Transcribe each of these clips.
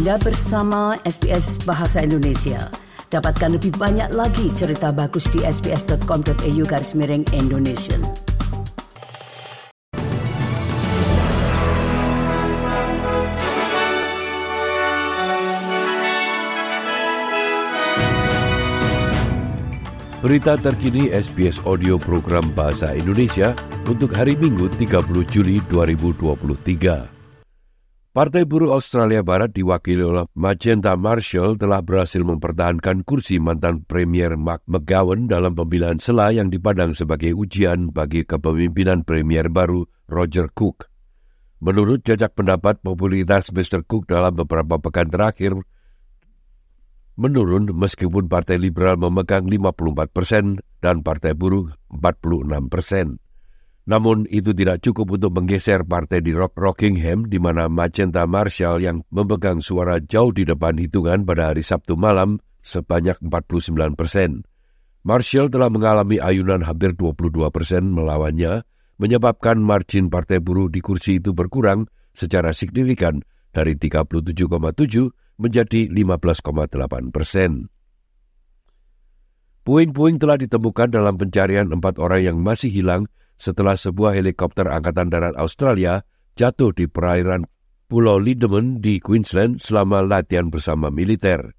Anda bersama SBS Bahasa Indonesia. Dapatkan lebih banyak lagi cerita bagus di sbs.com.au/Indonesian. Berita terkini SBS Audio Program Bahasa Indonesia untuk hari Minggu 30 Juli 2023. Partai Buruh Australia Barat diwakili oleh Magenta Marshall telah berhasil mempertahankan kursi mantan Premier Mark McGowan dalam pemilihan sela yang dipandang sebagai ujian bagi kepemimpinan Premier baru Roger Cook. Menurut jajak pendapat, popularitas Mr. Cook dalam beberapa pekan terakhir menurun meskipun Partai Liberal memegang 54% dan Partai Buruh 46%. Namun itu tidak cukup untuk menggeser partai di Rock-Rockingham di mana Magenta Marshall yang memegang suara jauh di depan hitungan pada hari Sabtu malam sebanyak 49%. Marshall telah mengalami ayunan hampir 22% melawannya, menyebabkan margin partai buruh di kursi itu berkurang secara signifikan dari 37,7 menjadi 15,8%. Puing-puing telah ditemukan dalam pencarian 4 orang yang masih hilang setelah sebuah helikopter Angkatan Darat Australia jatuh di perairan Pulau Liedemann di Queensland selama latihan bersama militer.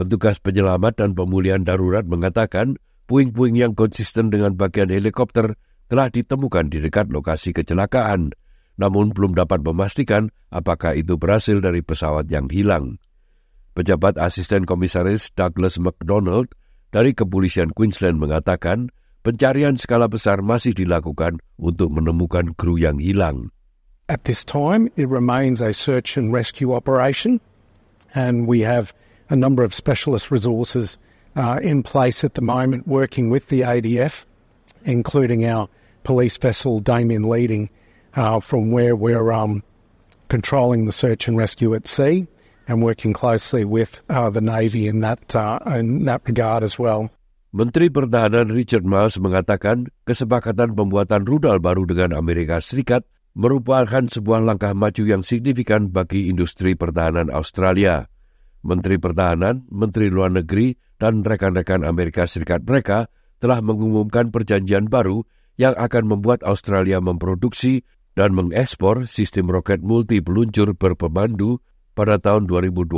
Petugas penyelamat dan pemulihan darurat mengatakan puing-puing yang konsisten dengan bagian helikopter telah ditemukan di dekat lokasi kecelakaan, namun belum dapat memastikan apakah itu berasal dari pesawat yang hilang. Pejabat Asisten Komisaris Douglas MacDonald dari Kepolisian Queensland mengatakan pencarian skala besar masih dilakukan untuk menemukan kru yang hilang. At this time, it remains a search and rescue operation, and we have a number of specialist resources in place at the moment working with the ADF, including our police vessel Damien leading from where we're controlling the search and rescue at sea, and working closely with the Navy in that regard as well. Menteri Pertahanan Richard Marles mengatakan kesepakatan pembuatan rudal baru dengan Amerika Serikat merupakan sebuah langkah maju yang signifikan bagi industri pertahanan Australia. Menteri Pertahanan, Menteri Luar Negeri, dan rekan-rekan Amerika Serikat mereka telah mengumumkan perjanjian baru yang akan membuat Australia memproduksi dan mengekspor sistem roket multi-peluncur berpemandu pada tahun 2025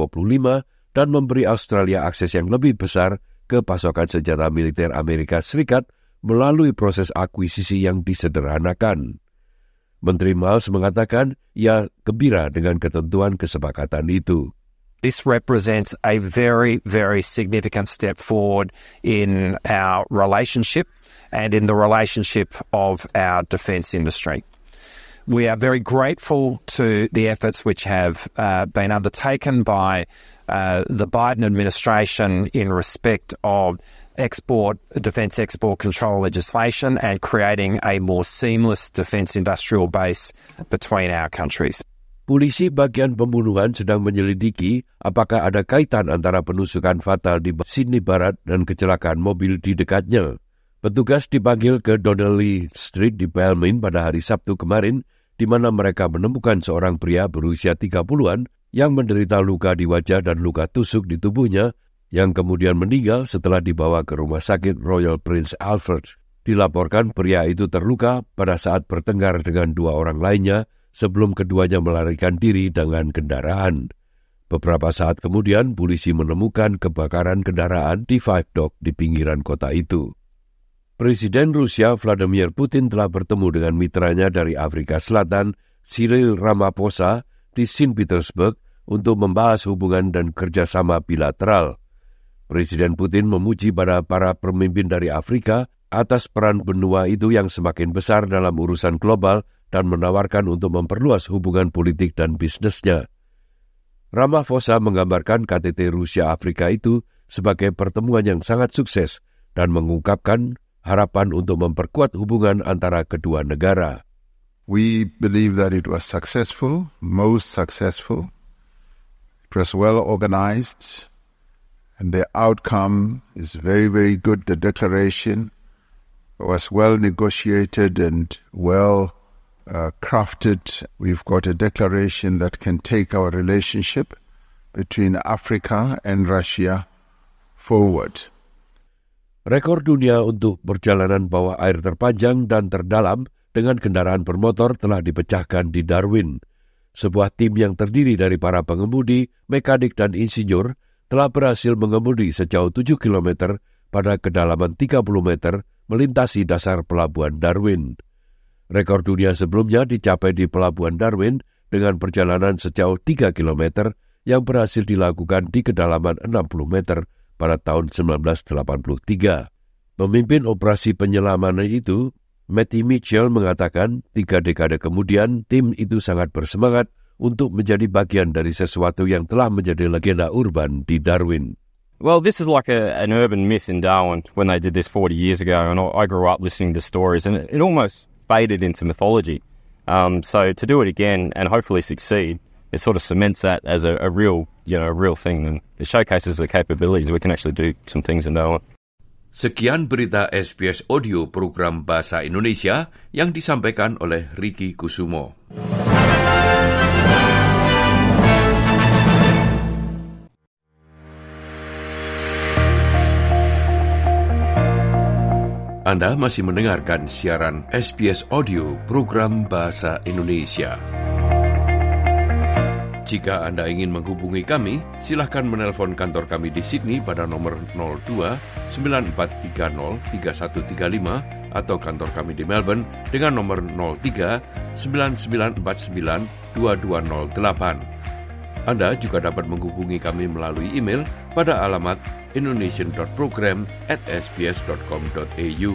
dan memberi Australia akses yang lebih besar ke pasokan senjata militer Amerika Serikat melalui proses akuisisi yang disederhanakan. Menteri Marles mengatakan ia gembira dengan ketentuan kesepakatan itu. This represents a very, very significant step forward in our relationship and in the relationship of our defence industry. We are very grateful to the efforts which have been undertaken by the Biden administration in respect of defence export control legislation and creating a more seamless defence industrial base between our countries. Polisi bagian pembunuhan sedang menyelidiki apakah ada kaitan antara penusukan fatal di Sydney Barat dan kecelakaan mobil di dekatnya. Petugas dipanggil ke Donnelly Street di Belmin pada hari Sabtu kemarin, di mana mereka menemukan seorang pria berusia 30-an yang menderita luka di wajah dan luka tusuk di tubuhnya, yang kemudian meninggal setelah dibawa ke rumah sakit Royal Prince Alfred. Dilaporkan pria itu terluka pada saat bertengkar dengan 2 orang lainnya sebelum keduanya melarikan diri dengan kendaraan. Beberapa saat kemudian, polisi menemukan kebakaran kendaraan di Five Dock di pinggiran kota itu. Presiden Rusia Vladimir Putin telah bertemu dengan mitranya dari Afrika Selatan, Cyril Ramaphosa, di St. Petersburg untuk membahas hubungan dan kerjasama bilateral. Presiden Putin memuji pada para pemimpin dari Afrika atas peran benua itu yang semakin besar dalam urusan global dan menawarkan untuk memperluas hubungan politik dan bisnisnya. Ramaphosa menggambarkan KTT Rusia Afrika itu sebagai pertemuan yang sangat sukses dan mengungkapkan harapan untuk memperkuat hubungan antara kedua negara. We believe that it was successful, most successful. It was well organized, and the outcome is very, very good. The declaration was well negotiated and well crafted. We've got a declaration that can take our relationship between Africa and Russia forward. Rekor dunia untuk perjalanan bawah air terpanjang dan terdalam dengan kendaraan bermotor telah dipecahkan di Darwin. Sebuah tim yang terdiri dari para pengemudi, mekanik dan insinyur telah berhasil mengemudi sejauh 7 km pada kedalaman 30 meter melintasi dasar pelabuhan Darwin. Rekor dunia sebelumnya dicapai di pelabuhan Darwin dengan perjalanan sejauh 3 km yang berhasil dilakukan di kedalaman 60 meter pada tahun 1983. Pemimpin operasi penyelamanan itu, Matty Mitchell, mengatakan 3 dekade kemudian tim itu sangat bersemangat untuk menjadi bagian dari sesuatu yang telah menjadi legenda urban di Darwin. Well, this is like an urban myth in Darwin when they did this 40 years ago, and I grew up listening to stories, and it almost faded into mythology. So to do it again and hopefully succeed, it sort of cements that as a real thing, and it showcases the capabilities we can actually do some things in Darwin. Sekian berita SBS Audio program Bahasa Indonesia yang disampaikan oleh Riki Kusumo. Anda masih mendengarkan siaran SBS Audio program Bahasa Indonesia. Jika Anda ingin menghubungi kami, silakan menelpon kantor kami di Sydney pada nomor 02-9430-3135 atau kantor kami di Melbourne dengan nomor 03-9949-2208. Anda juga dapat menghubungi kami melalui email pada alamat indonesian.program@sbs.com.au.